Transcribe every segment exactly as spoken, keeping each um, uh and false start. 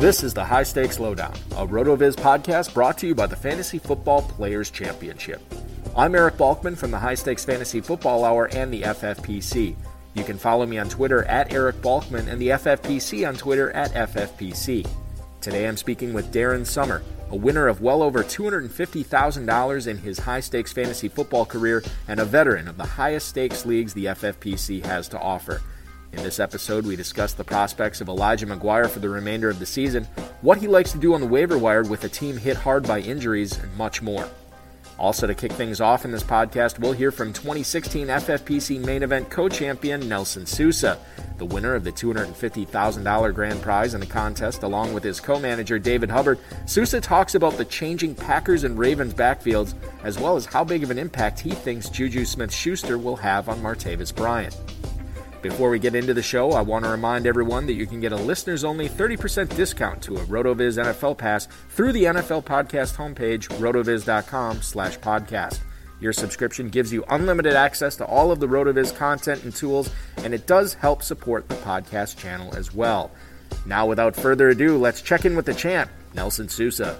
This is the High Stakes Lowdown, a RotoViz podcast brought to you by the Fantasy Football Players Championship. I'm Eric Balkman from the High Stakes Fantasy Football Hour and the F F P C. You can follow me on Twitter at Eric Balkman and the F F P C on Twitter at F F P C. Today I'm speaking with Darren Sommer, a winner of well over two hundred fifty thousand dollars in his high stakes fantasy football career and a veteran of the highest stakes leagues the F F P C has to offer. In this episode, we discuss the prospects of Elijah McGuire for the remainder of the season, what he likes to do on the waiver wire with a team hit hard by injuries, and much more. Also, to kick things off in this podcast, we'll hear from twenty sixteen F F P C main event co-champion Nelson Sousa, the winner of the two hundred fifty thousand dollars grand prize in the contest, along with his co-manager David Hubbard. Sousa talks about the changing Packers and Ravens backfields, as well as how big of an impact he thinks Juju Smith-Schuster will have on Martavis Bryant. Before we get into the show, I want to remind everyone that you can get a listeners-only thirty percent discount to a RotoViz N F L Pass through the N F L Podcast homepage, rotoviz.com slash podcast. Your subscription gives you unlimited access to all of the RotoViz content and tools, and it does help support the podcast channel as well. Now, without further ado, let's check in with the champ, Nelson Sousa.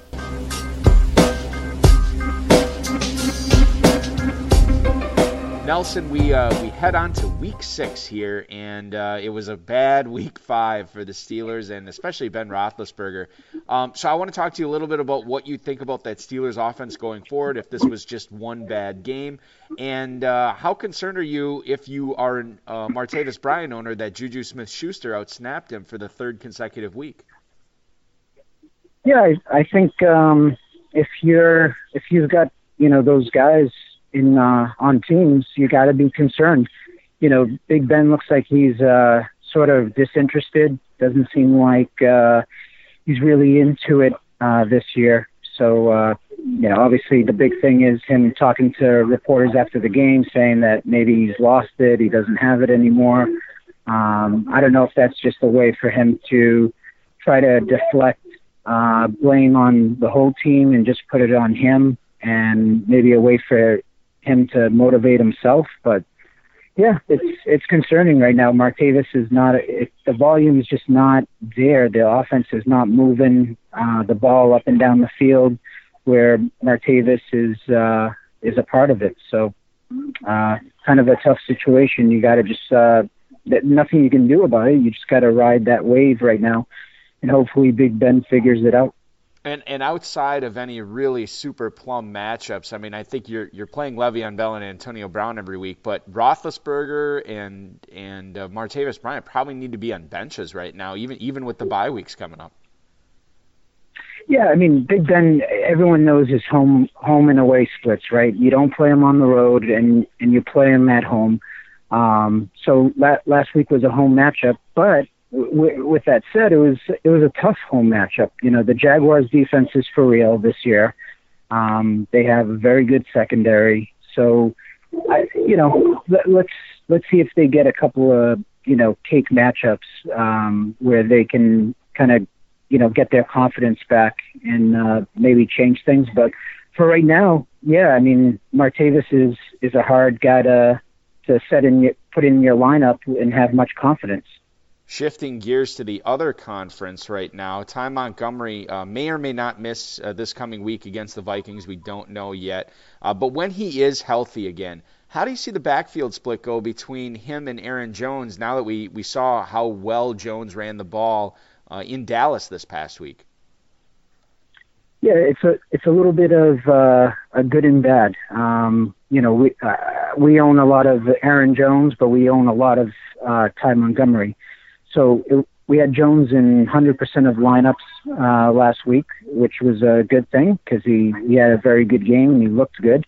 Nelson, we uh, we head on to week six here, and uh, it was a bad week five for the Steelers and especially Ben Roethlisberger. Um, so I want to talk to you a little bit about what you think about that Steelers offense going forward, if this was just one bad game, and uh, how concerned are you if you are a uh, Martavis Bryant owner that Juju Smith-Schuster outsnapped him for the third consecutive week? Yeah, I, I think um, if you're if you've got you know those guys in uh, on teams, you got to be concerned. You know, Big Ben looks like he's uh, sort of disinterested. Doesn't seem like uh, he's really into it uh, this year. So, uh, you know, obviously the big thing is him talking to reporters after the game, saying that maybe he's lost it, he doesn't have it anymore. Um, I don't know if that's just a way for him to try to deflect uh, blame on the whole team and just put it on him, and maybe a way for him to motivate himself. But yeah, it's it's concerning right now. Martavis is not it, the volume is just not there. The offense is not moving uh, the ball up and down the field where Martavis is uh, is a part of it. So uh, kind of a tough situation. You got to just uh, that nothing you can do about it. You just got to ride that wave right now, and hopefully Big Ben figures it out. And and outside of any really super plum matchups, I mean, I think you're you're playing Le'Veon Bell and Antonio Brown every week, but Roethlisberger and and uh, Martavis Bryant probably need to be on benches right now, even even with the bye weeks coming up. Yeah, I mean, Big Ben, everyone knows his home home and away splits, right? You don't play him on the road, and and you play him at home. Um, so la- last week was a home matchup, but. With that said, it was it was a tough home matchup. You know, the Jaguars' defense is for real this year. Um, they have a very good secondary. So, I, you know, let, let's let's see if they get a couple of, you know, cake matchups um, where they can kind of, you know, get their confidence back and uh, maybe change things. But for right now, yeah, I mean, Martavis is is a hard guy to to set in your, put in your lineup and have much confidence. Shifting gears to the other conference right now, Ty Montgomery uh, may or may not miss uh, this coming week against the Vikings. We don't know yet. Uh, but when he is healthy again, how do you see the backfield split go between him and Aaron Jones now that we, we saw how well Jones ran the ball uh, in Dallas this past week? Yeah, it's a it's a little bit of uh, a good and bad. Um, you know, we, uh, we own a lot of Aaron Jones, but we own a lot of uh, Ty Montgomery. So it, we had Jones in one hundred percent of lineups uh, last week, which was a good thing because he, he had a very good game and he looked good.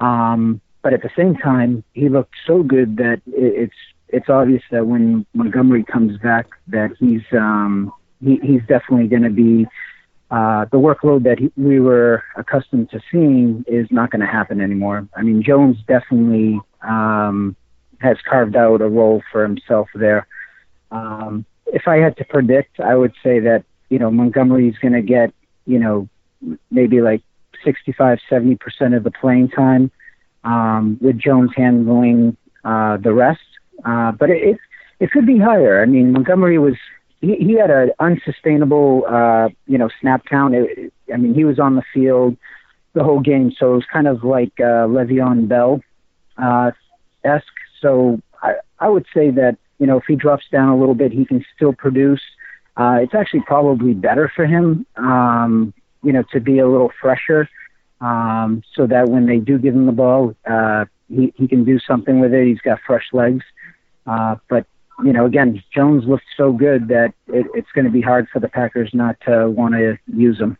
Um, but at the same time, he looked so good that it, it's it's obvious that when Montgomery comes back, that he's um, he, he's definitely going to be uh, the workload that he, we were accustomed to seeing is not going to happen anymore. I mean, Jones definitely um, has carved out a role for himself there. Um, if I had to predict, I would say that, you know, Montgomery's going to get, you know, maybe like sixty-five, seventy percent of the playing time, um, with Jones handling, uh, the rest. Uh, but it, it, it could be higher. I mean, Montgomery was, he, he had an unsustainable, uh, you know, snap count. It, I mean, he was on the field the whole game. So it was kind of like, uh, Le'Veon Bell, uh, esque. So I, I would say that, you know, if he drops down a little bit, he can still produce. Uh, it's actually probably better for him, um, you know, to be a little fresher um, so that when they do give him the ball, uh, he, he can do something with it. He's got fresh legs. Uh, but, you know, again, Jones looked so good that it, it's going to be hard for the Packers not to want to use him.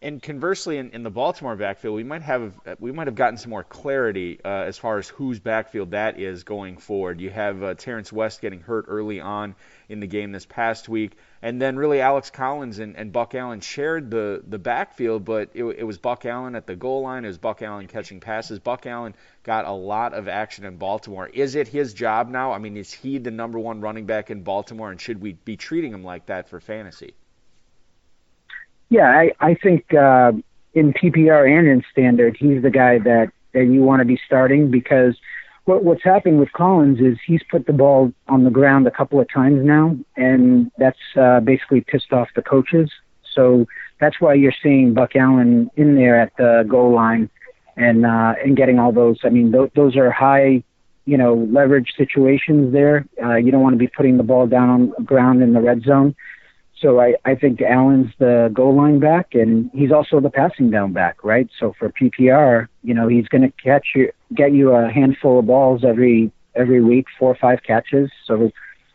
And conversely, in, in the Baltimore backfield, we might have we might have gotten some more clarity uh, as far as whose backfield that is going forward. You have uh, Terrence West getting hurt early on in the game this past week, and then really Alex Collins and, and Buck Allen shared the, the backfield, but it, it was Buck Allen at the goal line. It was Buck Allen catching passes. Buck Allen got a lot of action in Baltimore. Is it his job now? I mean, is he the number one running back in Baltimore, and should we be treating him like that for fantasy? Yeah, I, I think uh, in P P R and in standard, he's the guy that, that you want to be starting because what, what's happened with Collins is he's put the ball on the ground a couple of times now, and that's uh, basically pissed off the coaches. So that's why you're seeing Buck Allen in there at the goal line and uh, and getting all those. I mean, th- those are high, you know, leverage situations there. Uh, you don't want to be putting the ball down on the ground in the red zone. So I, I think Allen's the goal line back, and he's also the passing down back, right? So for P P R, you know, he's going to catch you, get you a handful of balls every every week, four or five catches. So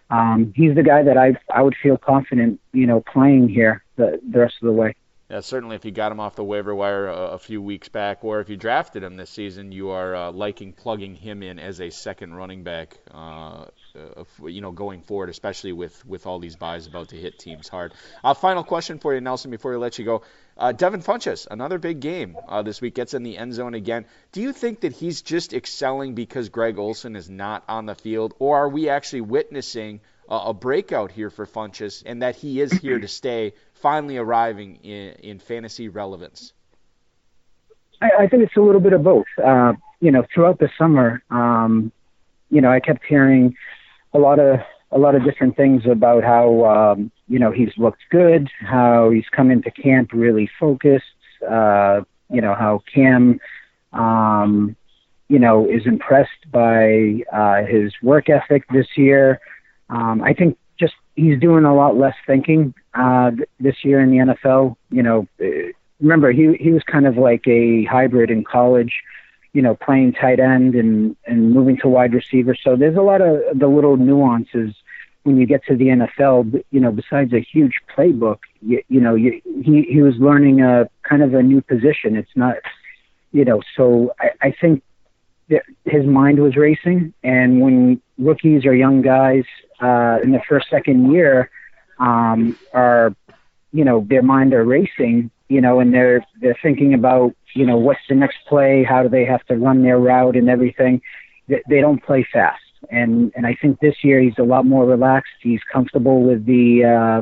um, he's the guy that I I would feel confident, you know, playing here the, the rest of the way. Yeah, certainly if you got him off the waiver wire a, a few weeks back, or if you drafted him this season, you are uh, liking plugging him in as a second running back, uh, uh, you know, going forward, especially with, with all these buys about to hit teams hard. Uh, final question for you, Nelson, before we let you go. Uh, Devin Funchess, another big game uh, this week, gets in the end zone again. Do you think that he's just excelling because Greg Olsen is not on the field, or are we actually witnessing uh, a breakout here for Funchess and that he is here to stay, finally arriving in, in fantasy relevance? I, I think it's a little bit of both. Uh, you know, throughout the summer, um, you know, I kept hearing a lot of a lot of different things about how um, you know, he's looked good, how he's come into camp really focused. Uh, you know, how Cam, um, you know, is impressed by uh, his work ethic this year. Um, I think just he's doing a lot less thinking uh, th- this year in the N F L. You know, remember, he he was kind of like a hybrid in college, you know, playing tight end and, and moving to wide receiver. So there's a lot of the little nuances when you get to the N F L, you know, besides a huge playbook, you, you know, you, he, he was learning a kind of a new position. It's not, you know, so I, I think that his mind was racing. And when rookies or young guys uh, in the first, second year um, are, you know, their mind are racing, you know, and they're, they're thinking about, you know, what's the next play? How do they have to run their route and everything? They, they don't play fast. And and I think this year he's a lot more relaxed. He's comfortable with the, uh,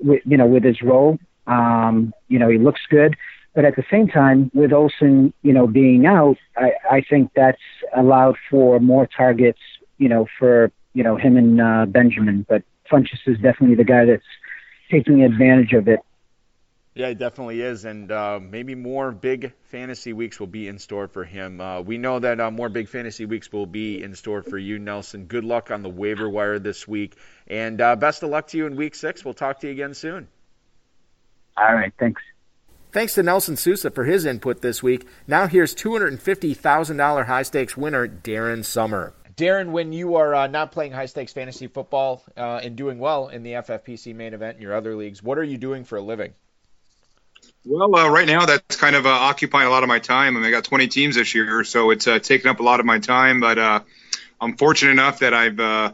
with, you know, with his role. Um, you know, he looks good. But at the same time, with Olsen, you know, being out, I, I think that's allowed for more targets, you know, for, you know, him and uh, Benjamin. But Funchess is definitely the guy that's taking advantage of it. Yeah, he definitely is, and uh, maybe more big fantasy weeks will be in store for him. Uh, we know that uh, more big fantasy weeks will be in store for you, Nelson. Good luck on the waiver wire this week, and uh, best of luck to you in week six. We'll talk to you again soon. All right, thanks. Thanks to Nelson Sousa for his input this week. Now here's two hundred fifty thousand dollars high-stakes winner Darren Sommer. Darren, when you are uh, not playing high-stakes fantasy football uh, and doing well in the F F P C main event and your other leagues, what are you doing for a living? Well, uh, right now that's kind of uh, occupying a lot of my time. I mean, I got twenty teams this year, so it's uh, taking up a lot of my time. But uh, I'm fortunate enough that I've uh,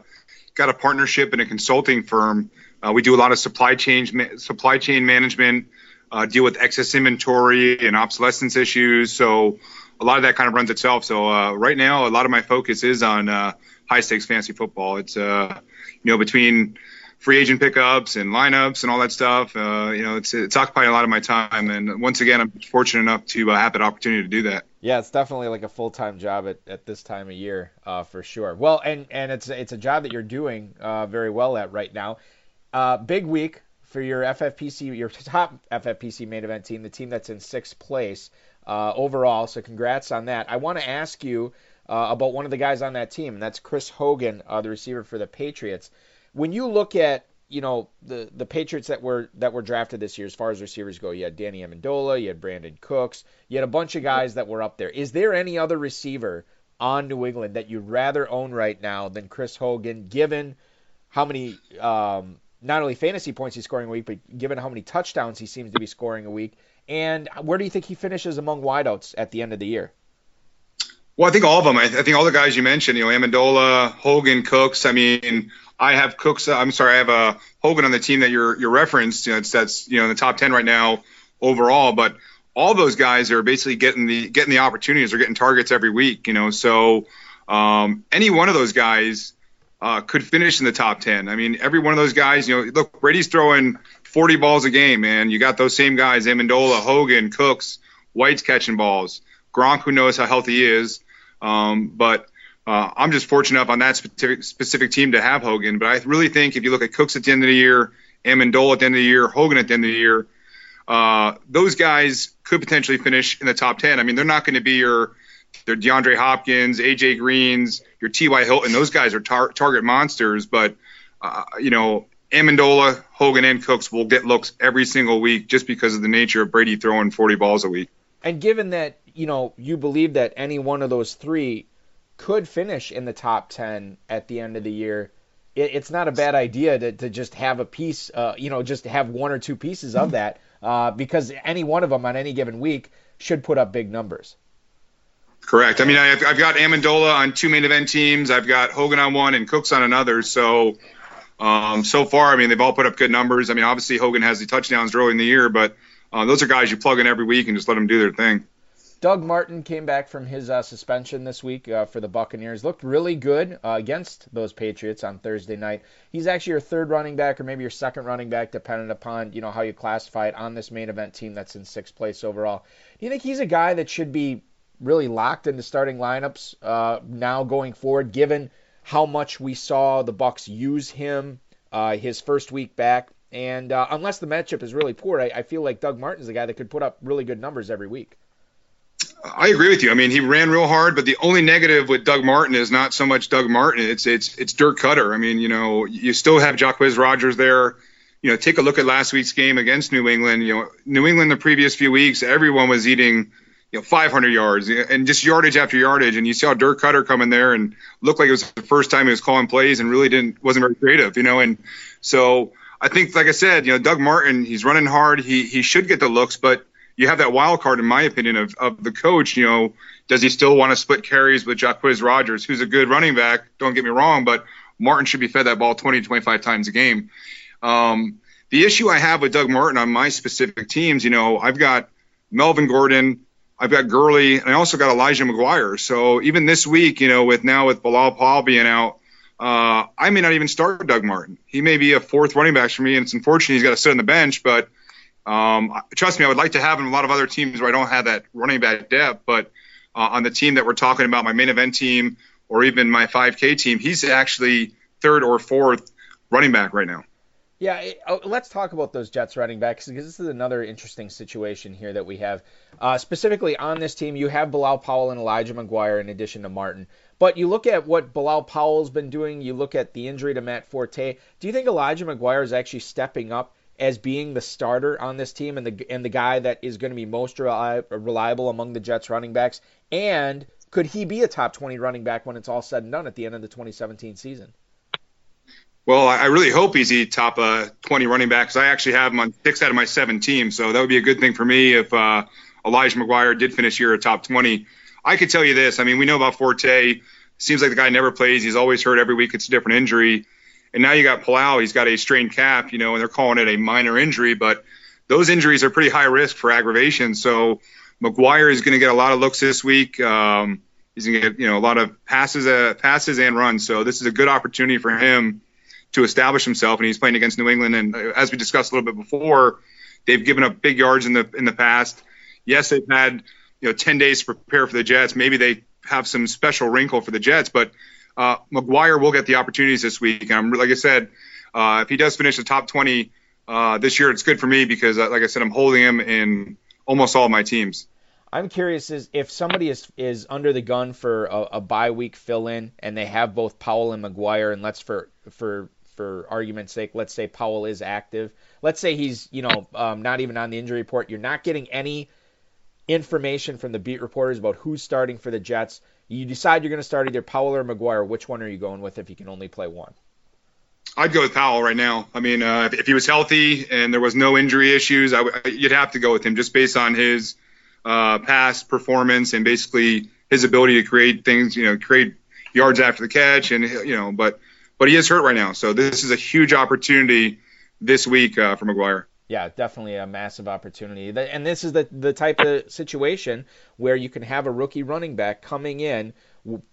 got a partnership in a consulting firm. Uh, we do a lot of supply chain ma- supply chain management, uh, deal with excess inventory and obsolescence issues. So a lot of that kind of runs itself. So uh, right now, a lot of my focus is on uh, high-stakes fantasy football. It's uh, you know between free agent pickups and lineups and all that stuff. Uh, you know, it's it's occupying a lot of my time. And once again, I'm fortunate enough to uh, have that opportunity to do that. Yeah, it's definitely like a full-time job at, at this time of year, uh, for sure. Well, and, and it's it's a job that you're doing uh, very well at right now. Uh, big week for your F F P C, your top F F P C main event team, the team that's in sixth place uh, overall. So congrats on that. I want to ask you uh, about one of the guys on that team, and that's Chris Hogan, uh, the receiver for the Patriots. When you look at, you know, the, the Patriots that were that were drafted this year as far as receivers go, you had Danny Amendola, you had Brandon Cooks, you had a bunch of guys that were up there. Is there any other receiver on New England that you'd rather own right now than Chris Hogan, given how many um, not only fantasy points he's scoring a week, but given how many touchdowns he seems to be scoring a week? And where do you think he finishes among wideouts at the end of the year? Well, I think all of them. I, th- I think all the guys you mentioned, you know, Amendola, Hogan, Cooks. I mean, I have Cooks. I'm sorry, I have uh, Hogan on the team that you're you're referenced. You know, it's, that's you know in the top ten right now overall. But all those guys are basically getting the getting the opportunities or getting targets every week. You know, so um, any one of those guys uh, could finish in the top ten. I mean, every one of those guys. You know, look, Brady's throwing forty balls a game, man. You got those same guys: Amendola, Hogan, Cooks, White's catching balls. Gronk, who knows how healthy he is, um, but uh, I'm just fortunate enough on that specific, specific team to have Hogan. But I really think if you look at Cooks at the end of the year, Amendola at the end of the year, Hogan at the end of the year, uh, those guys could potentially finish in the top ten. I mean, they're not going to be your their DeAndre Hopkins, A J Greens, your T Y Hilton. Those guys are tar- target monsters, but, uh, you know, Amendola, Hogan, and Cooks will get looks every single week just because of the nature of Brady throwing forty balls a week. And given that, you know, you believe that any one of those three could finish in the top ten at the end of the year, it, it's not a bad idea to, to just have a piece, uh, you know, just have one or two pieces of that, uh, because any one of them on any given week should put up big numbers. Correct. I mean, I've, I've got Amendola on two main event teams. I've got Hogan on one and Cooks on another. So, um, so far, I mean, they've all put up good numbers. I mean, obviously Hogan has the touchdowns early in the year, but uh, those are guys you plug in every week and just let them do their thing. Doug Martin came back from his uh, suspension this week uh, for the Buccaneers. Looked really good uh, against those Patriots on Thursday night. He's actually your third running back or maybe your second running back, depending upon, you know, how you classify it on this main event team that's in sixth place overall. Do you think he's a guy that should be really locked into starting lineups uh, now going forward, given how much we saw the Bucs use him uh, his first week back? And uh, unless the matchup is really poor, I, I feel like Doug Martin's the guy that could put up really good numbers every week. I agree with you. I mean, he ran real hard, but the only negative with Doug Martin is not so much Doug Martin. It's it's it's Dirk Koetter. I mean, you know, you still have Jacquizz Rodgers there. You know, take a look at last week's game against New England. You know, New England the previous few weeks, everyone was eating, you know, five hundred yards and just yardage after yardage. And you saw Dirk Koetter come in there and looked like it was the first time he was calling plays and really didn't wasn't very creative, you know. And so I think, like I said, you know, Doug Martin, he's running hard. He he should get the looks, but you have that wild card, in my opinion, of, of the coach. You know, does he still want to split carries with Jacquizz Rodgers, who's a good running back? Don't get me wrong, but Martin should be fed that ball twenty, twenty-five times a game. Um, the issue I have with Doug Martin on my specific teams, you know, I've got Melvin Gordon, I've got Gurley, and I also got Elijah McGuire. So even this week, you know, with now with Bilal Powell being out, uh, I may not even start Doug Martin. He may be a fourth running back for me, and it's unfortunate he's got to sit on the bench. But um, trust me, I would like to have him in a lot of other teams where I don't have that running back depth. But uh, on the team that we're talking about, my main event team or even my five K team, he's actually third or fourth running back right now. Yeah, let's talk about those Jets running backs because this is another interesting situation here that we have. Uh, specifically on this team, you have Bilal Powell and Elijah McGuire in addition to Martin. But you look at what Bilal Powell's been doing, you look at the injury to Matt Forte. Do you think Elijah McGuire is actually stepping up as being the starter on this team and the and the guy that is going to be most reliable among the Jets running backs? And could he be a top twenty running back when it's all said and done at the end of the twenty seventeen season? Well, I really hope he's a top uh, twenty running back because I actually have him on six out of my seven teams. So that would be a good thing for me if uh, Elijah McGuire did finish here at top twenty. I could tell you this. I mean, we know about Forte. Seems like the guy never plays. He's always hurt every week. It's a different injury. And now you got Palau. He's got a strained calf, you know, and they're calling it a minor injury. But those injuries are pretty high risk for aggravation. So McGuire is going to get a lot of looks this week. Um, he's going to get, you know, a lot of passes, uh, passes and runs. So this is a good opportunity for him to establish himself, and he's playing against New England. And as we discussed a little bit before, they've given up big yards in the in the past. Yes, they've had, you know, ten days to prepare for the Jets. Maybe they have some special wrinkle for the Jets, but uh, McGuire will get the opportunities this week. And I'm, like I said, uh, if he does finish the top twenty uh, this year, it's good for me because, uh, like I said, I'm holding him in almost all of my teams. I'm curious is if somebody is is under the gun for a, a bye week fill-in and they have both Powell and McGuire, and let's for for – for argument's sake, let's say Powell is active. Let's say he's, you know, um, not even on the injury report. You're not getting any information from the beat reporters about who's starting for the Jets. You decide you're going to start either Powell or McGuire. Which one are you going with if you can only play one? I'd go with Powell right now. I mean, uh, if, if he was healthy and there was no injury issues, I w- you'd have to go with him just based on his uh, past performance and basically his ability to create things, you know, create yards after the catch and, you know, but – But he is hurt right now, so this is a huge opportunity this week uh, for McGuire. Yeah, definitely a massive opportunity. And this is the, the type of situation where you can have a rookie running back coming in,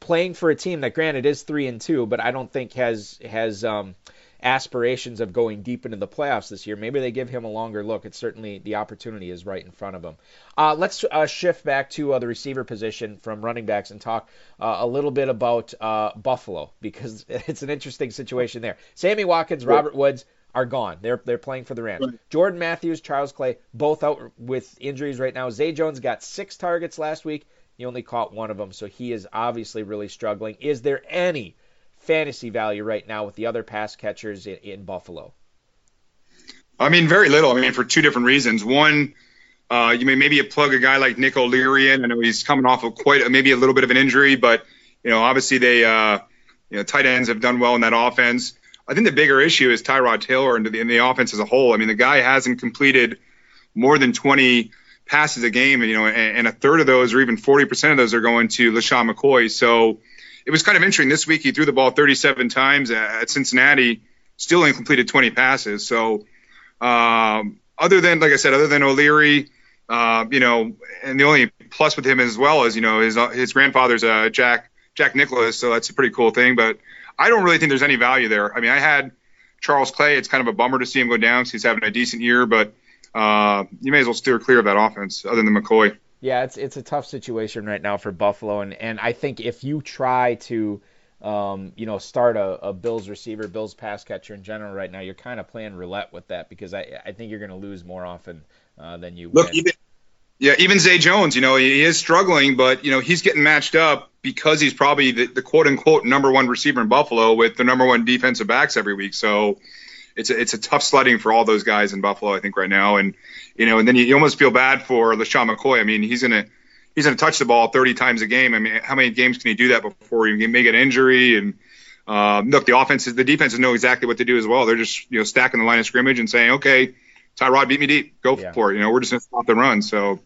playing for a team that, granted, is three and two, but I don't think has has um, aspirations of going deep into the playoffs this year. Maybe they give him a longer look. It's certainly the opportunity is right in front of him. Uh, let's uh, shift back to uh, the receiver position from running backs and talk uh, a little bit about uh, Buffalo because it's an interesting situation there. Sammy Watkins, Robert Woods are gone. They're they're playing for the Rams. Jordan Matthews, Charles Clay, both out with injuries right now. Zay Jones got six targets last week. He only caught one of them, so he is obviously really struggling. Is there any fantasy value right now with the other pass catchers in, in Buffalo? I mean, very little. I mean, for two different reasons. One, uh, you may maybe you plug a guy like Nick O'Leary in. I know he's coming off of quite a, maybe a little bit of an injury, but you know, obviously they, uh, you know, tight ends have done well in that offense. I think the bigger issue is Tyrod Taylor and the, and the offense as a whole. I mean, the guy hasn't completed more than twenty passes a game, and you know, and, and a third of those, or even forty percent of those, are going to LaShawn McCoy. So it was kind of interesting. This week he threw the ball thirty-seven times at Cincinnati, still only completed twenty passes. So um, other than, like I said, other than O'Leary, uh, you know, and the only plus with him as well is, you know, his his grandfather's uh, Jack Jack Nicklaus, so that's a pretty cool thing. But I don't really think there's any value there. I mean, I had Charles Clay. It's kind of a bummer to see him go down because he's having a decent year, but uh, you may as well steer clear of that offense other than McCoy. Yeah, it's it's a tough situation right now for Buffalo, and, and I think if you try to, um, you know, start a, a Bills receiver, Bills pass catcher in general right now, you're kind of playing roulette with that because I I think you're going to lose more often uh, than you Look, win. Even, Yeah, even Zay Jones, you know, he is struggling, but, you know, he's getting matched up because he's probably the, the quote-unquote number one receiver in Buffalo with the number one defensive backs every week. So it's a, it's a tough sledding for all those guys in Buffalo, I think, right now. And, you know, and then you, you almost feel bad for LeSean McCoy. I mean, he's going to he's gonna touch the ball thirty times a game. I mean, how many games can he do that before he may get an injury? And, uh, look, the offenses, the defenses know exactly what to do as well. They're just, you know, stacking the line of scrimmage and saying, okay, Tyrod beat me deep. Go yeah. for it. You know, we're just going to stop the run. So,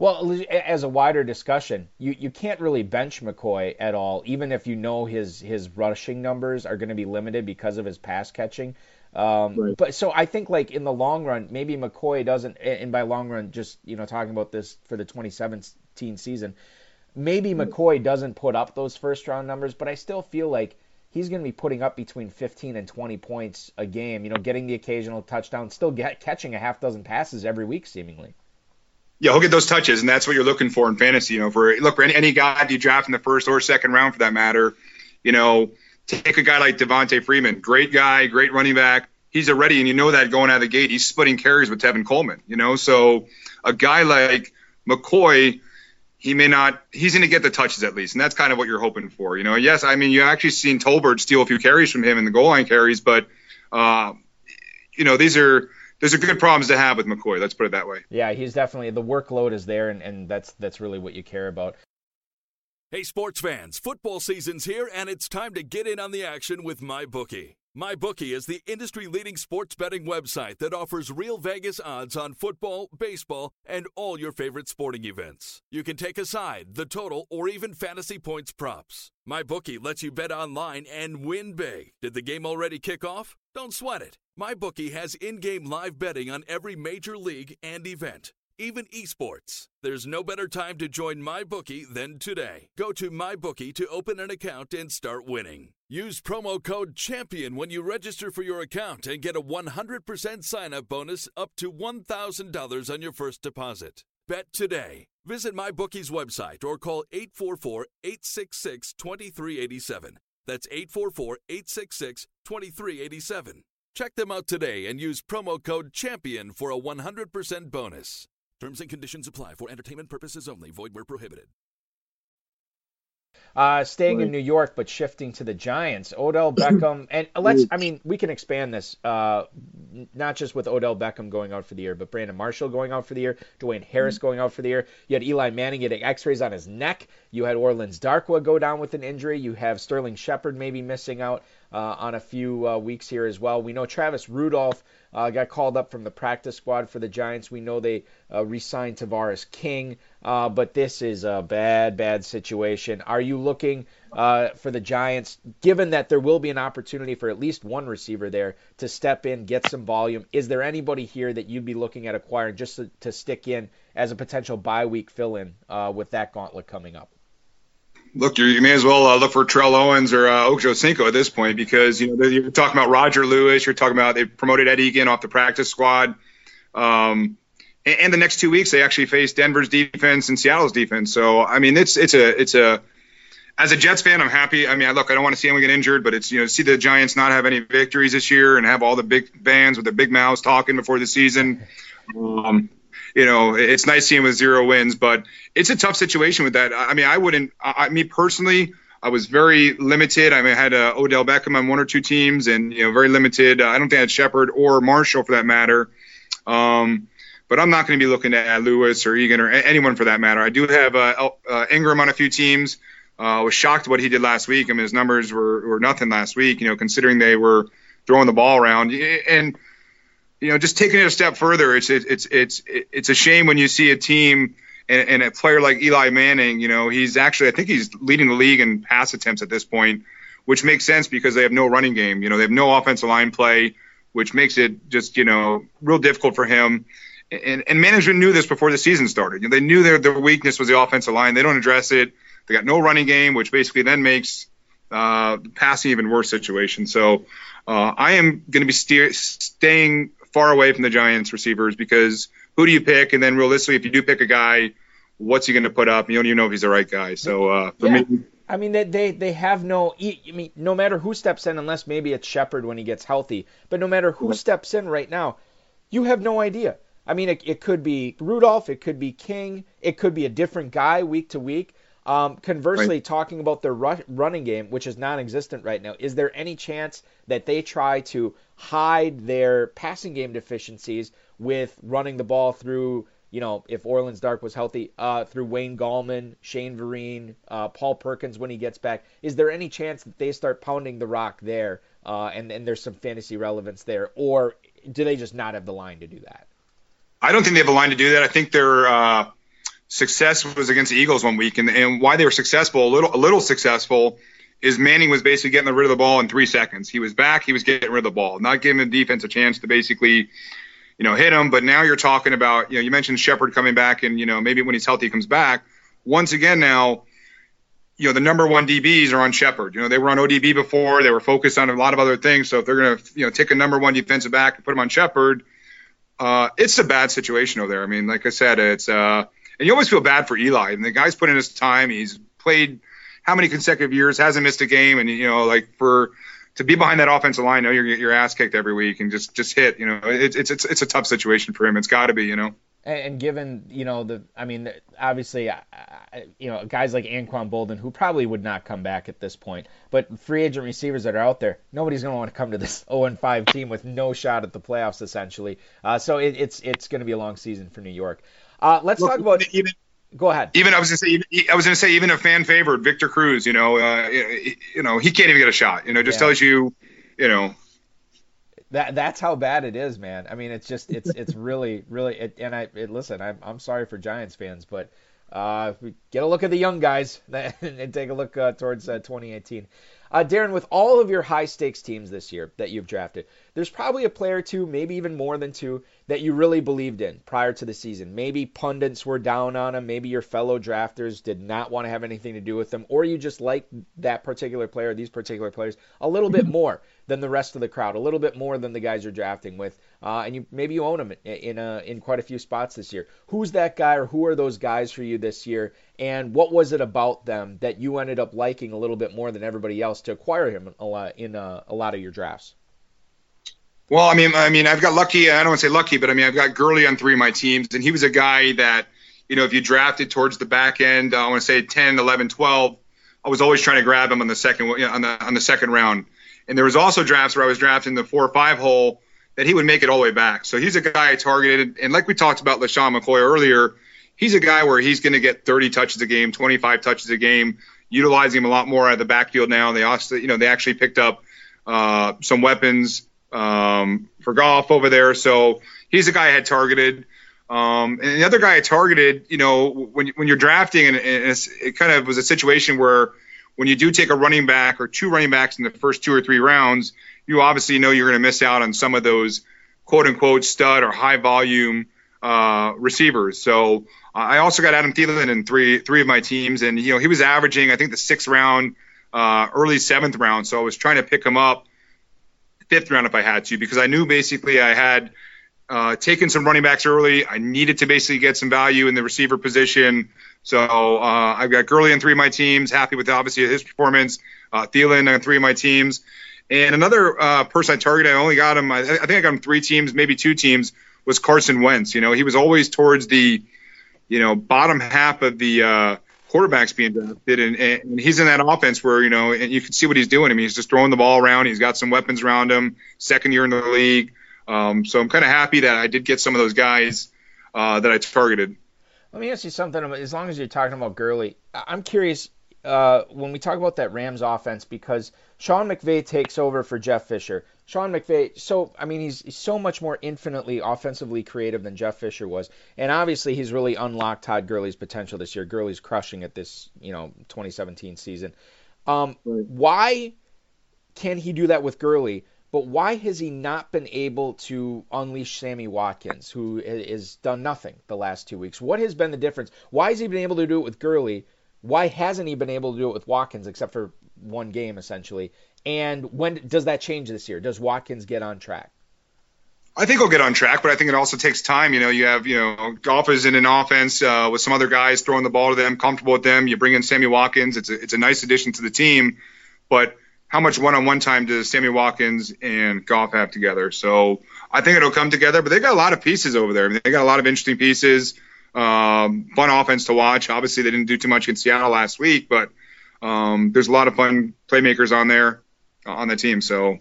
well, as a wider discussion, you, you can't really bench McCoy at all, even if you know his his rushing numbers are going to be limited because of his pass catching. Um, right. But so I think, like, in the long run, maybe McCoy doesn't, and by long run, just, you know, talking about this for the twenty seventeen season, maybe McCoy doesn't put up those first round numbers, but I still feel like he's going to be putting up between fifteen and twenty points a game, you know, getting the occasional touchdown, still get, catching a half dozen passes every week, seemingly. Yeah, he'll get those touches, and that's what you're looking for in fantasy. You know, for look for any, any guy you draft in the first or second round, for that matter. You know, take a guy like Devontae Freeman, great guy, great running back. He's already, and you know that going out of the gate, he's splitting carries with Tevin Coleman. You know, so a guy like McCoy, he may not. He's going to get the touches at least, and that's kind of what you're hoping for. You know, yes, I mean, you've actually seen Tolbert steal a few carries from him in the goal line carries, but uh, you know, these are. There's a good problems to have with McCoy. Let's put it that way. Yeah, he's definitely, the workload is there, and, and that's that's really what you care about. Hey, sports fans, football season's here, and it's time to get in on the action with MyBookie. MyBookie is the industry-leading sports betting website that offers real Vegas odds on football, baseball, and all your favorite sporting events. You can take a side, the total, or even fantasy points props. MyBookie lets you bet online and win big. Did the game already kick off? Don't sweat it. MyBookie has in-game live betting on every major league and event, even esports. There's no better time to join MyBookie than today. Go to MyBookie to open an account and start winning. Use promo code CHAMPION when you register for your account and get a one hundred percent sign-up bonus up to one thousand dollars on your first deposit. Bet today. Visit MyBookie's website or call eight four four, eight six six, two three eight seven. That's eight four four, eight six six, two three eight seven. Check them out today and use promo code CHAMPION for a one hundred percent bonus. Terms and conditions apply. For entertainment purposes only. Void where prohibited. Uh, staying in New York, but shifting to the Giants. Odell Beckham, and let's, I mean, we can expand this, uh, not just with Odell Beckham going out for the year, but Brandon Marshall going out for the year, Dwayne Harris mm-hmm. going out for the year. You had Eli Manning getting x-rays on his neck. You had Orleans Darkwa go down with an injury. You have Sterling Shepard maybe missing out uh, on a few uh, weeks here as well. We know Travis Rudolph uh, got called up from the practice squad for the Giants. We know they uh, re-signed Tavares King. Uh, but this is a bad, bad situation. Are you looking uh, for the Giants, given that there will be an opportunity for at least one receiver there to step in, get some volume? Is there anybody here that you'd be looking at acquiring just to, to stick in as a potential bye week fill-in uh, with that gauntlet coming up? Look, you may as well uh, look for Terrell Owens or uh, Ochocinco at this point, because you know you're talking about Roger Lewis. You're talking about they promoted Ed Egan off the practice squad. Um And the next two weeks, they actually face Denver's defense and Seattle's defense. So, I mean, it's it's a it's a as a Jets fan, I'm happy. I mean, look, I don't want to see anyone get injured, but it's, you know, see the Giants not have any victories this year and have all the big fans with their big mouths talking before the season. Um, you know, it's nice seeing with zero wins, but it's a tough situation with that. I mean, I wouldn't. I me personally, I was very limited. I mean, I had uh, Odell Beckham on one or two teams, and you know, very limited. I don't think I had Shepard or Marshall for that matter. Um, But I'm not going to be looking at Lewis or Egan or anyone for that matter. I do have uh, uh, Ingram on a few teams. I uh, was shocked what he did last week. I mean, his numbers were, were nothing last week, you know, considering they were throwing the ball around. And, you know, just taking it a step further, it's it, it's it's it's a shame when you see a team and, and a player like Eli Manning, you know, he's actually, I think he's leading the league in pass attempts at this point, which makes sense because they have no running game. You know, they have no offensive line play, which makes it just, you know, real difficult for him. And, and management knew this before the season started. You know, they knew their, their weakness was the offensive line. They don't address it. They got no running game, which basically then makes uh, the passing even worse situation. So uh, I am going to be steer, staying far away from the Giants receivers, because who do you pick? And then realistically, if you do pick a guy, what's he going to put up? You don't even know if he's the right guy. So uh, for yeah. me. I mean, they, they, they have no – I mean, no matter who steps in, unless maybe it's Shepard when he gets healthy, but no matter who steps in right now, you have no idea. I mean, it, it could be Rudolph, it could be King, it could be a different guy week to week. Um, conversely, right. Talking about their ru- running game, which is non-existent right now, is there any chance that they try to hide their passing game deficiencies with running the ball through, you know, if Orleans Dark was healthy, uh, through Wayne Gallman, Shane Vereen, uh, Paul Perkins when he gets back? Is there any chance that they start pounding the rock there uh, and, and there's some fantasy relevance there? Or do they just not have the line to do that? I don't think they have a line to do that. I think their uh, success was against the Eagles one week, and, and why they were successful, a little, a little successful, is Manning was basically getting rid of the ball in three seconds. He was back, he was getting rid of the ball, not giving the defense a chance to basically, you know, hit him. But now you're talking about, you know, you mentioned Shepard coming back, and, you know, maybe when he's healthy, he comes back. Once again now, you know, the number one D Bs are on Shepard. You know, they were on O D B before, they were focused on a lot of other things. So if they're going to, you know, take a number one defensive back and put him on Shepard, Uh, it's a bad situation over there. I mean, like I said, it's uh, and you always feel bad for Eli. I mean, the guy's put in his time. He's played how many consecutive years, hasn't missed a game, and, you know, like for to be behind that offensive line, I know you're getting your ass kicked every week and just just hit. You know, it's it's it's it's a tough situation for him. It's got to be, you know. And given, you know, the, I mean, obviously, you know, guys like Anquan Bolden, who probably would not come back at this point, but free agent receivers that are out there, nobody's going to want to come to this oh and five team with no shot at the playoffs, essentially. Uh, so it, it's it's going to be a long season for New York. Uh, let's Look, talk about even, go ahead. Even I was going to say, I was going to say, even a fan favorite, Victor Cruz, you know, uh, you know, he can't even get a shot. You know, just yeah. tells you, you know. That that's how bad it is, man. I mean, it's just it's it's really really. It, and I it, listen, I'm I'm sorry for Giants fans, but uh, if we get a look at the young guys and take a look uh, towards uh, twenty eighteen. Uh, Darren, with all of your high stakes teams this year that you've drafted, there's probably a player or two, maybe even more than two, that you really believed in prior to the season. Maybe pundits were down on them. Maybe your fellow drafters did not want to have anything to do with them, or you just liked that particular player, these particular players, a little bit more than the rest of the crowd, a little bit more than the guys you're drafting with. Uh, and you maybe you own them in in, a, in quite a few spots this year. Who's that guy, or who are those guys for you this year? And what was it about them that you ended up liking a little bit more than everybody else to acquire him a lot in a, a lot of your drafts? Well, I mean, I mean, I've got lucky. I don't want to say lucky, but I mean, I've got Gurley on three of my teams, and he was a guy that, you know, if you drafted towards the back end, I want to say ten, eleven, twelve, I was always trying to grab him on the second you know, on the on the second round. And there was also drafts where I was drafting the four or five hole that he would make it all the way back. So he's a guy I targeted, and like we talked about LaShawn McCoy earlier. He's a guy where he's going to get thirty touches a game, twenty-five touches a game, utilizing him a lot more out of the backfield now. They also, you know, they actually picked up uh, some weapons um, for Goff over there. So he's a guy I had targeted. Um, and the other guy I targeted, you know, when, when you're drafting, and, and it kind of was a situation where when you do take a running back or two running backs in the first two or three rounds, you obviously know you're going to miss out on some of those quote-unquote stud or high-volume uh, receivers. So I also got Adam Thielen in three three of my teams, and you know he was averaging, I think, the sixth round, uh, early seventh round. So I was trying to pick him up fifth round if I had to, because I knew basically I had uh, taken some running backs early. I needed to basically get some value in the receiver position. So uh, I've got Gurley in three of my teams, happy with obviously his performance. Uh, Thielen on three of my teams, and another uh, person I targeted, I only got him, I, I think I got him three teams, maybe two teams, was Carson Wentz. You know, he was always towards the you know, bottom half of the uh, quarterbacks being drafted, and, and he's in that offense where, you know, and you can see what he's doing. I mean, he's just throwing the ball around. He's got some weapons around him, second year in the league. Um, so I'm kind of happy that I did get some of those guys uh, that I targeted. Let me ask you something. As long as you're talking about Gurley, I'm curious uh, when we talk about that Rams offense, because Sean McVay takes over for Jeff Fisher. Sean McVay, so I mean, he's, he's so much more infinitely offensively creative than Jeff Fisher was, and obviously he's really unlocked Todd Gurley's potential this year. Gurley's crushing it this, you know, twenty seventeen season. Um, right. Why can he do that with Gurley? But why has he not been able to unleash Sammy Watkins, who has done nothing the last two weeks? What has been the difference? Why has he been able to do it with Gurley? Why hasn't he been able to do it with Watkins, except for one game essentially? And when does that change this year? Does Watkins get on track? I think he'll get on track, but I think it also takes time. You know, you have, you know, Goff is in an offense uh, with some other guys throwing the ball to them, comfortable with them. You bring in Sammy Watkins. It's a, it's a nice addition to the team, but how much one-on-one time does Sammy Watkins and Goff have together? So I think it'll come together, but they got a lot of pieces over there. I mean, they got a lot of interesting pieces, um, fun offense to watch. Obviously, they didn't do too much in Seattle last week, but um, there's a lot of fun playmakers on there uh, on the team. So.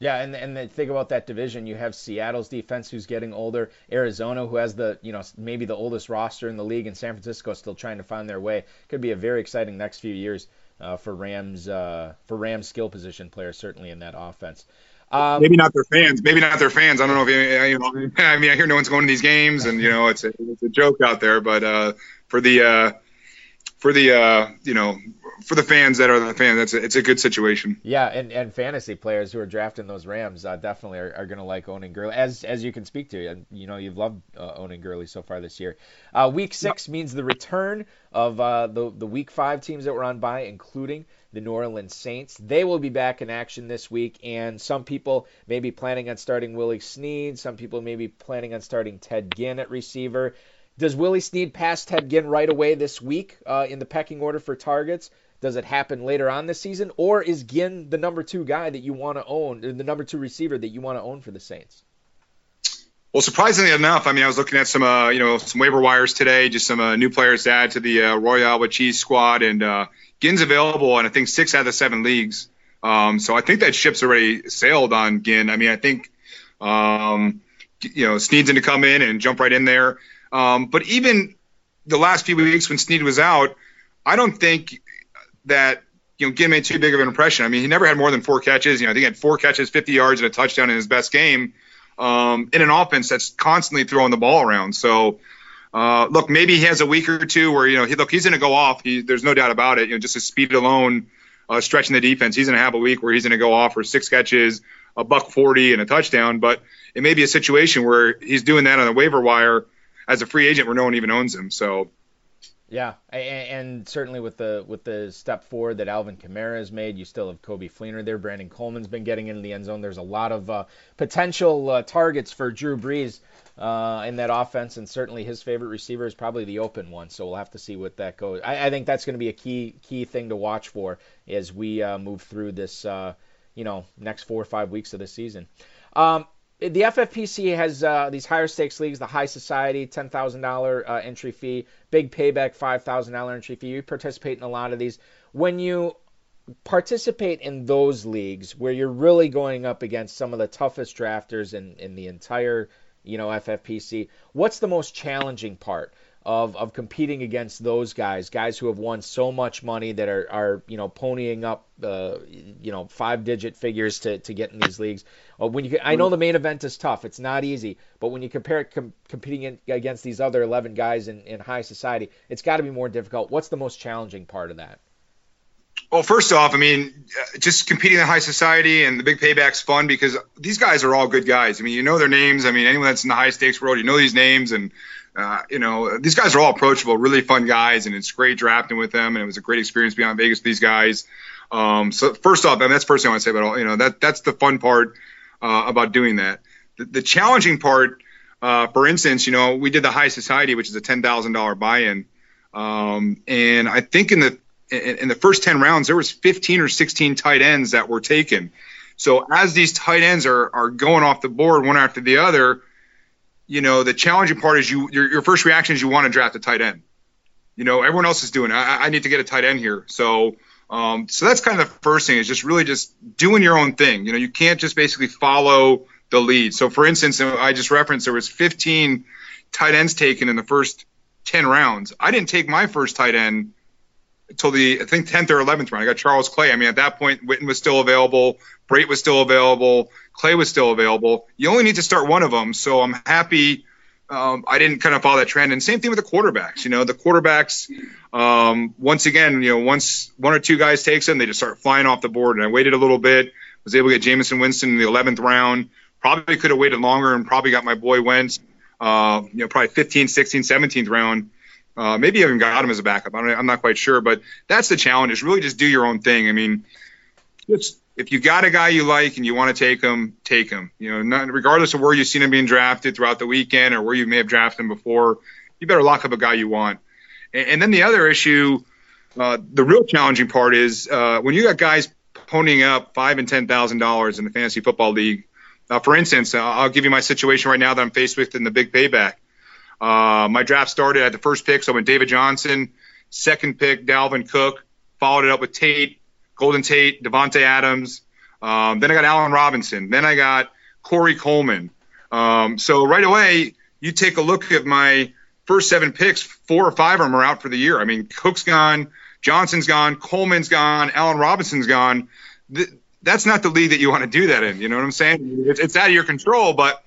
Yeah, and and the thing about that division, you have Seattle's defense, who's getting older, Arizona, who has the you know maybe the oldest roster in the league, and San Francisco still trying to find their way. Could be a very exciting next few years uh, for Rams uh, for Rams skill position players, certainly in that offense. Um, maybe not their fans. Maybe not their fans. I don't know if you, you know. I mean, I hear no one's going to these games, and you know it's a, it's a joke out there. But uh, for the uh, for the uh, you know. For the fans that are the fans, that's a, it's a good situation. Yeah, and, and fantasy players who are drafting those Rams uh, definitely are, are going to like owning Gurley, as as you can speak to. You know, you've loved uh, owning Gurley so far this year. Uh, week six means the return of uh, the, the week five teams that were on bye, including the New Orleans Saints. They will be back in action this week, and some people may be planning on starting Willie Snead. Some people may be planning on starting Ted Ginn at receiver. Does Willie Snead pass Ted Ginn right away this week uh, in the pecking order for targets? Does it happen later on this season, or is Ginn the number two guy that you want to own, the number two receiver that you want to own for the Saints? Well, surprisingly enough, I mean, I was looking at some, uh, you know, some waiver wires today, just some uh, new players to add to the uh, Royale with Cheese squad, and uh, Ginn's available in I think six out of the seven leagues. Um, so I think that ship's already sailed on Ginn. I mean, I think um, you know Snead's going to come in and jump right in there. Um, but even the last few weeks when Snead was out, I don't think that you know Ginn made too big of an impression. I mean, he never had more than four catches. You know, I think he had four catches, fifty yards, and a touchdown in his best game um, in an offense that's constantly throwing the ball around. So, uh, look, maybe he has a week or two where you know, he, look, he's going to go off. He, there's no doubt about it. You know, just his speed alone, uh, stretching the defense, he's going to have a week where he's going to go off for six catches, a buck forty, and a touchdown. But it may be a situation where he's doing that on the waiver wire as a free agent where no one even owns him. So. Yeah, and certainly with the with the step forward that Alvin Kamara has made, you still have Coby Fleener there. Brandon Coleman's been getting into the end zone. There's a lot of uh, potential uh, targets for Drew Brees uh, in that offense, and certainly his favorite receiver is probably the open one, so we'll have to see what that goes. I, I think that's going to be a key key thing to watch for as we uh, move through this, uh, you know, next four or five weeks of the season. Um The F F P C has uh, these higher stakes leagues, the High Society, ten thousand dollars uh, entry fee, Big Payback, five thousand dollars entry fee. You participate in a lot of these. When you participate in those leagues where you're really going up against some of the toughest drafters in, in the entire you know, F F P C, what's the most challenging part of, of competing against those guys, guys who have won so much money that are, are you know, ponying up, uh, you know, five-digit figures to, to get in these leagues? When you, I know the main event is tough. It's not easy. But when you compare it com- competing in, against these other eleven guys in, in High Society, it's got to be more difficult. What's the most challenging part of that? Well, first off, I mean, just competing in High Society and the Big Payback's fun because these guys are all good guys. I mean, you know their names. I mean, anyone that's in the high-stakes world, you know these names. And, uh, you know, these guys are all approachable, really fun guys, and it's great drafting with them, and it was a great experience beyond Vegas with these guys. Um, so, first off, I mean, that's the first thing I want to say about all, you know, that that's the fun part. Uh, about doing that. The, the challenging part, uh, for instance, you know, we did the High Society, which is a ten thousand dollars buy-in. Um, and I think in the in, in the first ten rounds, there was fifteen or sixteen tight ends that were taken. So as these tight ends are are going off the board one after the other, you know, the challenging part is you your, your first reaction is you want to draft a tight end. You know, everyone else is doing it. I, I need to get a tight end here. So Um, so that's kind of the first thing is just really just doing your own thing. You know, you can't just basically follow the lead. So, for instance, I just referenced there was fifteen tight ends taken in the first ten rounds. I didn't take my first tight end until the, I think, tenth or eleventh round. I got Charles Clay. I mean, at that point, Witten was still available. Brate was still available. Clay was still available. You only need to start one of them. So I'm happy um, I didn't kind of follow that trend. And same thing with the quarterbacks. You know, the quarterbacks – Um, once again, you know, once one or two guys takes them, they just start flying off the board. And I waited a little bit, was able to get Jameson Winston in the eleventh round. Probably could have waited longer and probably got my boy Wentz, uh, you know, probably fifteenth, sixteenth, seventeenth round. Uh, maybe even got him as a backup. I don't, I'm not quite sure, but that's the challenge is really just do your own thing. I mean, just, if you got a guy you like and you want to take him, take him. You know, not, regardless of where you've seen him being drafted throughout the weekend or where you may have drafted him before, you better lock up a guy you want. And then the other issue, uh, the real challenging part is uh, when you got guys ponying up five and ten thousand dollars in the fantasy football league. Uh, for instance, uh, I'll give you my situation right now that I'm faced with in the big payback. Uh, my draft started at the first pick, so I went David Johnson, second pick Dalvin Cook, followed it up with Tate, Golden Tate, Devontae Adams. Um, then I got Allen Robinson. Then I got Corey Coleman. Um, so right away, you take a look at my first seven picks, four or five of them are out for the year. I mean, Cook's gone, Johnson's gone, Coleman's gone, Allen Robinson's gone. Th- that's not the league that you want to do that in. You know what I'm saying? It's, it's out of your control, but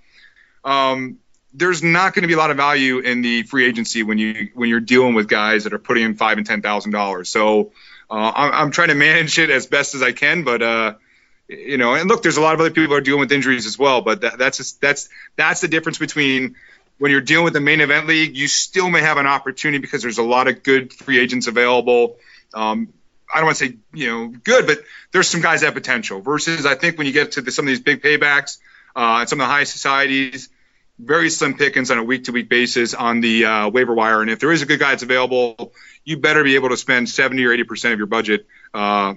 um, there's not going to be a lot of value in the free agency when you when you're dealing with guys that are putting in five and ten thousand dollars. So uh, I'm, I'm trying to manage it as best as I can, but uh, you know, and look, there's a lot of other people who are dealing with injuries as well. But that, that's just, that's that's the difference between. When you're dealing with the main event league, you still may have an opportunity because there's a lot of good free agents available. Um, I don't want to say, you know, good, but there's some guys that have potential. Versus, I think when you get to the, some of these big paybacks uh, and some of the high societies, very slim pickings on a week-to-week basis on the uh, waiver wire. And if there is a good guy that's available, you better be able to spend seventy or eighty percent of your budget uh,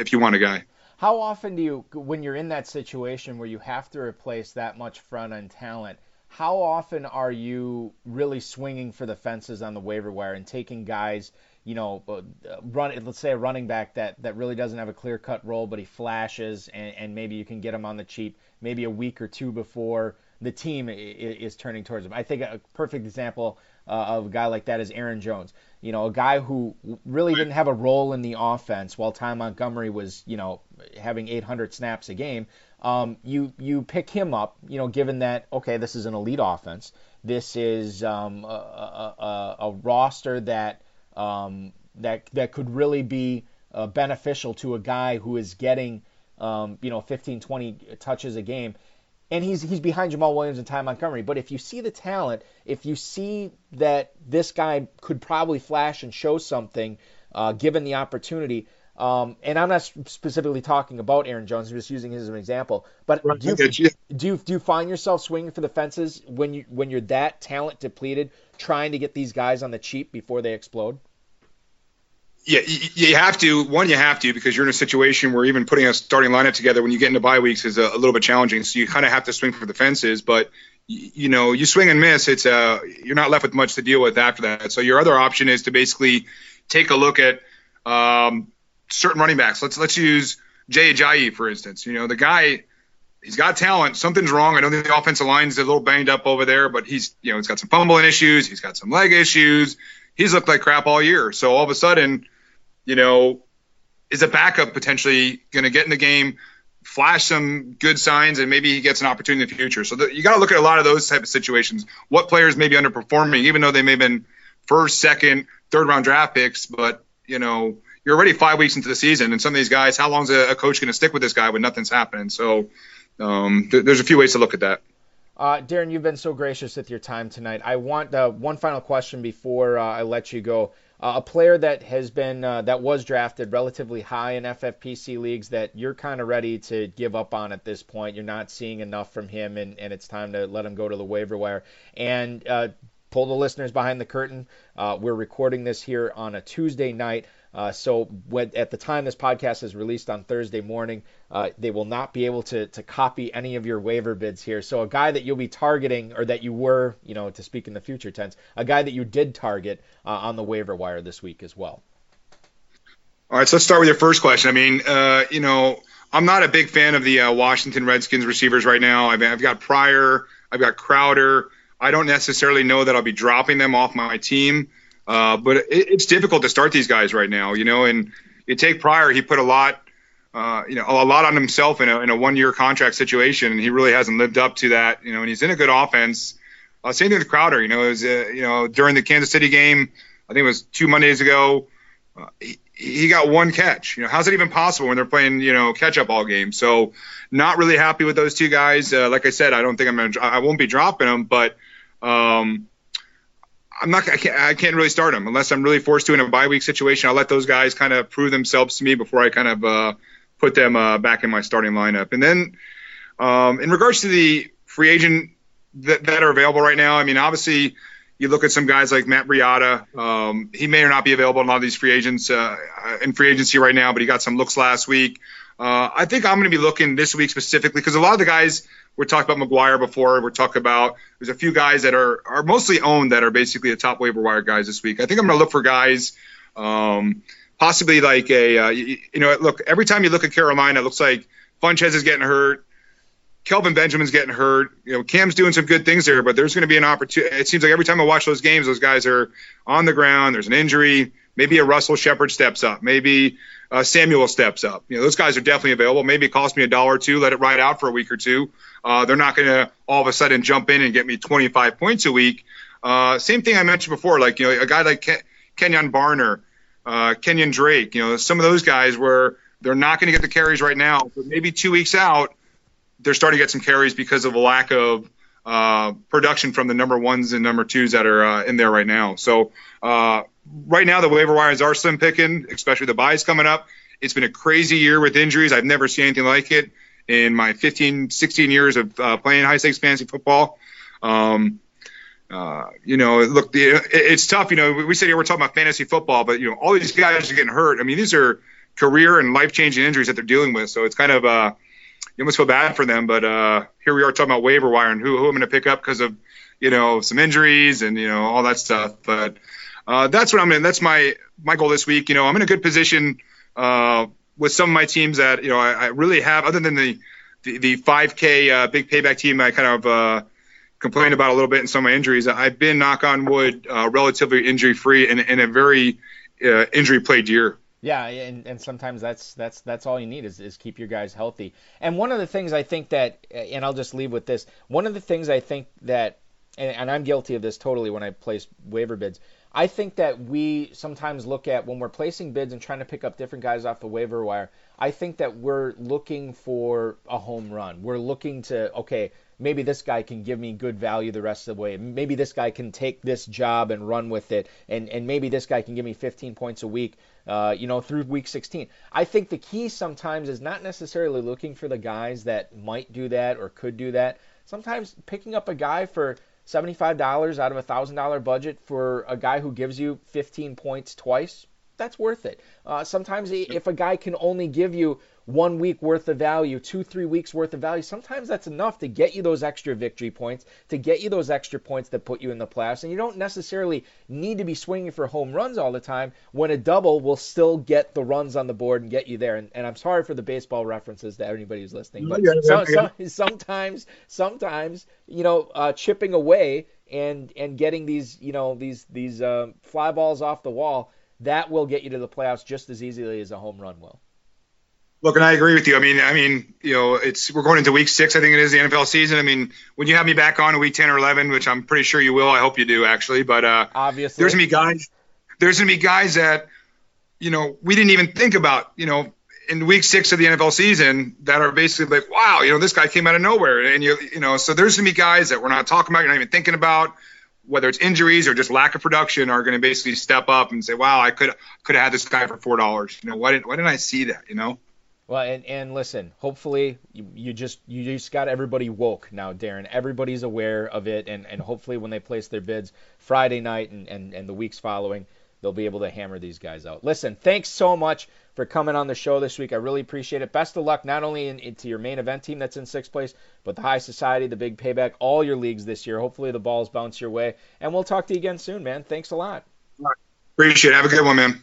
if you want a guy. How often do you, when you're in that situation where you have to replace that much front-end talent, how often are you really swinging for the fences on the waiver wire and taking guys, you know, run, let's say a running back that, that really doesn't have a clear-cut role, but he flashes, and, and maybe you can get him on the cheap maybe a week or two before the team is turning towards him. I think a perfect example uh, of a guy like that is Aaron Jones, you know, a guy who really didn't have a role in the offense while Ty Montgomery was, you know, having eight hundred snaps a game. Um, you you pick him up, you know, given that, okay, this is an elite offense. This is um, a, a, a roster that um, that that could really be uh, beneficial to a guy who is getting, um, you know, fifteen, twenty touches a game. And he's he's behind Jamal Williams and Ty Montgomery. But if you see the talent, if you see that this guy could probably flash and show something uh, given the opportunity – Um, and I'm not specifically talking about Aaron Jones. I'm just using him as an example. But right, do, you, do you do you find yourself swinging for the fences when you when you're that talent depleted, trying to get these guys on the cheap before they explode? Yeah, you, you have to. One, you have to because you're in a situation where even putting a starting lineup together when you get into bye weeks is a, a little bit challenging. So you kind of have to swing for the fences. But you, you know, you swing and miss. It's uh, you're not left with much to deal with after that. So your other option is to basically take a look at. Um, certain running backs. Let's let's use Jay Ajayi, for instance. You know, the guy, he's got talent. Something's wrong. I know the offensive line's a little banged up over there, but he's, you know, he's got some fumbling issues. He's got some leg issues. He's looked like crap all year. So all of a sudden, you know, is a backup potentially going to get in the game, flash some good signs, and maybe he gets an opportunity in the future. So the, you got to look at a lot of those type of situations. What players may be underperforming, even though they may have been first, second, third round draft picks, but, you know, you're already five weeks into the season, and some of these guys, how long is a coach going to stick with this guy when nothing's happening? So um, th- there's a few ways to look at that. Uh, Darren, you've been so gracious with your time tonight. I want uh, one final question before uh, I let you go. Uh, a player that has been uh, that was drafted relatively high in F F P C leagues that you're kind of ready to give up on at this point. You're not seeing enough from him, and, and it's time to let him go to the waiver wire. And uh, pull the listeners behind the curtain. Uh, we're recording this here on a Tuesday night. Uh, so when, at the time this podcast is released on Thursday morning, uh, they will not be able to to copy any of your waiver bids here. So a guy that you'll be targeting, or that you were, you know, to speak in the future tense, a guy that you did target uh, on the waiver wire this week as well. All right, so let's start with your first question. I mean, uh, you know, I'm not a big fan of the uh, Washington Redskins receivers right now. I've, I've got Pryor, I've got Crowder. I don't necessarily know that I'll be dropping them off my team. Uh, but it, it's difficult to start these guys right now, you know, and you take Pryor, he put a lot, uh, you know, a lot on himself in a, in a one-year contract situation, and he really hasn't lived up to that, you know, and he's in a good offense. Uh, same thing with Crowder, you know, it was, uh, you know, during the Kansas City game, I think it was two Mondays ago, uh, he, he got one catch. You know, how's it even possible when they're playing, you know, catch-up all game? So not really happy with those two guys. Uh, like I said, I don't think I'm going to, I won't be dropping them, but, um, I'm not. I can't, I can't really start them unless I'm really forced to in a bye week situation. I'll let those guys kind of prove themselves to me before I kind of uh, put them uh, back in my starting lineup. And then um, in regards to the free agent that, that are available right now, I mean, obviously you look at some guys like Matt Breida. Um, he may or not be available in a lot of these free agents uh, in free agency right now, but he got some looks last week. Uh, I think I'm going to be looking this week specifically because a lot of the guys we're talking about McGuire before. We're talking about there's a few guys that are are mostly owned that are basically the top waiver wire guys this week. I think I'm going to look for guys um, possibly like a uh, you, you know look every time you look at Carolina, it looks like Funchess is getting hurt, Kelvin Benjamin's getting hurt. You know Cam's doing some good things there, but there's going to be an opportunity. It seems like every time I watch those games, those guys are on the ground. There's an injury. Maybe a Russell Shepard steps up. Maybe uh, Samuel steps up. You know, those guys are definitely available. Maybe it costs me a dollar or two, let it ride out for a week or two. Uh, they're not going to all of a sudden jump in and get me twenty-five points a week. Uh, same thing I mentioned before, like, you know, a guy like Ken- Kenyon Barner, uh, Kenyon Drake, you know, some of those guys where they're not going to get the carries right now, but maybe two weeks out, they're starting to get some carries because of a lack of uh, production from the number ones and number twos that are uh, in there right now. So, uh, Right now, the waiver wires are slim picking, especially the buys coming up. It's been a crazy year with injuries. I've never seen anything like it in my fifteen, sixteen years of uh, playing high-stakes fantasy football. Um, uh, you know, look, the, it, it's tough. You know, we, we sit here, we're talking about fantasy football, but, you know, all these guys are getting hurt. I mean, these are career and life-changing injuries that they're dealing with, so it's kind of uh, – you almost feel bad for them, but uh, here we are talking about waiver wire and who, who I'm going to pick up because of, you know, some injuries and, you know, all that stuff. But – Uh, that's what I'm in. That's my, my goal this week. You know, I'm in a good position uh, with some of my teams that, you know, I, I really have, other than the, the, the five K uh, big payback team I kind of uh, complained about a little bit in some of my injuries. I've been, knock on wood, uh, relatively injury-free in, in a very uh, injury-plagued year. Yeah, and, and sometimes that's that's that's all you need is, is keep your guys healthy. And one of the things I think that, and I'll just leave with this, one of the things I think that, and, and I'm guilty of this totally when I place waiver bids, I think that we sometimes look at when we're placing bids and trying to pick up different guys off the waiver wire, I think that we're looking for a home run. We're looking to, okay, maybe this guy can give me good value the rest of the way. Maybe this guy can take this job and run with it. And, and maybe this guy can give me fifteen points a week, uh, you know, through week sixteen. I think the key sometimes is not necessarily looking for the guys that might do that or could do that. Sometimes picking up a guy for seventy-five dollars out of a one thousand dollars budget for a guy who gives you fifteen points twice, that's worth it. Uh, sometimes if a guy can only give you one week worth of value, two, three weeks worth of value, sometimes that's enough to get you those extra victory points, to get you those extra points that put you in the playoffs. And you don't necessarily need to be swinging for home runs all the time when a double will still get the runs on the board and get you there. And, and I'm sorry for the baseball references to anybody who's listening, but yeah, so, yeah. So, sometimes, sometimes, you know, uh, chipping away and, and getting these, you know, these, these uh, fly balls off the wall, that will get you to the playoffs just as easily as a home run will. Look, and I agree with you. I mean, I mean, you know, it's we're going into week six, I think it is, the N F L season. I mean, when you have me back on in week ten or eleven, which I'm pretty sure you will, I hope you do actually. But uh, obviously, there's gonna be guys, there's gonna be guys that, you know, we didn't even think about, you know, in week six of the N F L season that are basically like, wow, you know, this guy came out of nowhere, and you, you know, so there's gonna be guys that we're not talking about, you're not even thinking about. Whether it's injuries or just lack of production, are going to basically step up and say, wow, I could could have had this guy for four dollars. You know, why didn't, why didn't I see that, you know? Well, and, and listen, hopefully you, you just you just got everybody woke now, Darren. Everybody's aware of it, and, and hopefully when they place their bids Friday night and, and, and the weeks following, they'll be able to hammer these guys out. Listen, thanks so much for coming on the show this week. I really appreciate it. Best of luck, not only in, in, to your main event team that's in sixth place, but the High Society, the Big Payback, all your leagues this year. Hopefully the balls bounce your way. And we'll talk to you again soon, man. Thanks a lot. All right. Appreciate it. Have a good one, man.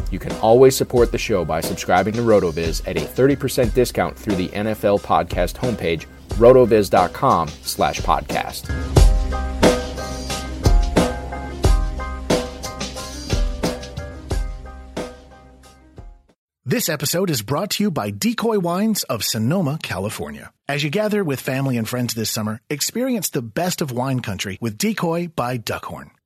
you can always support the show by subscribing to RotoViz at a thirty percent discount through the N F L podcast homepage, rotoviz.com slash podcast. This episode is brought to you by Decoy Wines of Sonoma, California. As you gather with family and friends this summer, experience the best of wine country with Decoy by Duckhorn.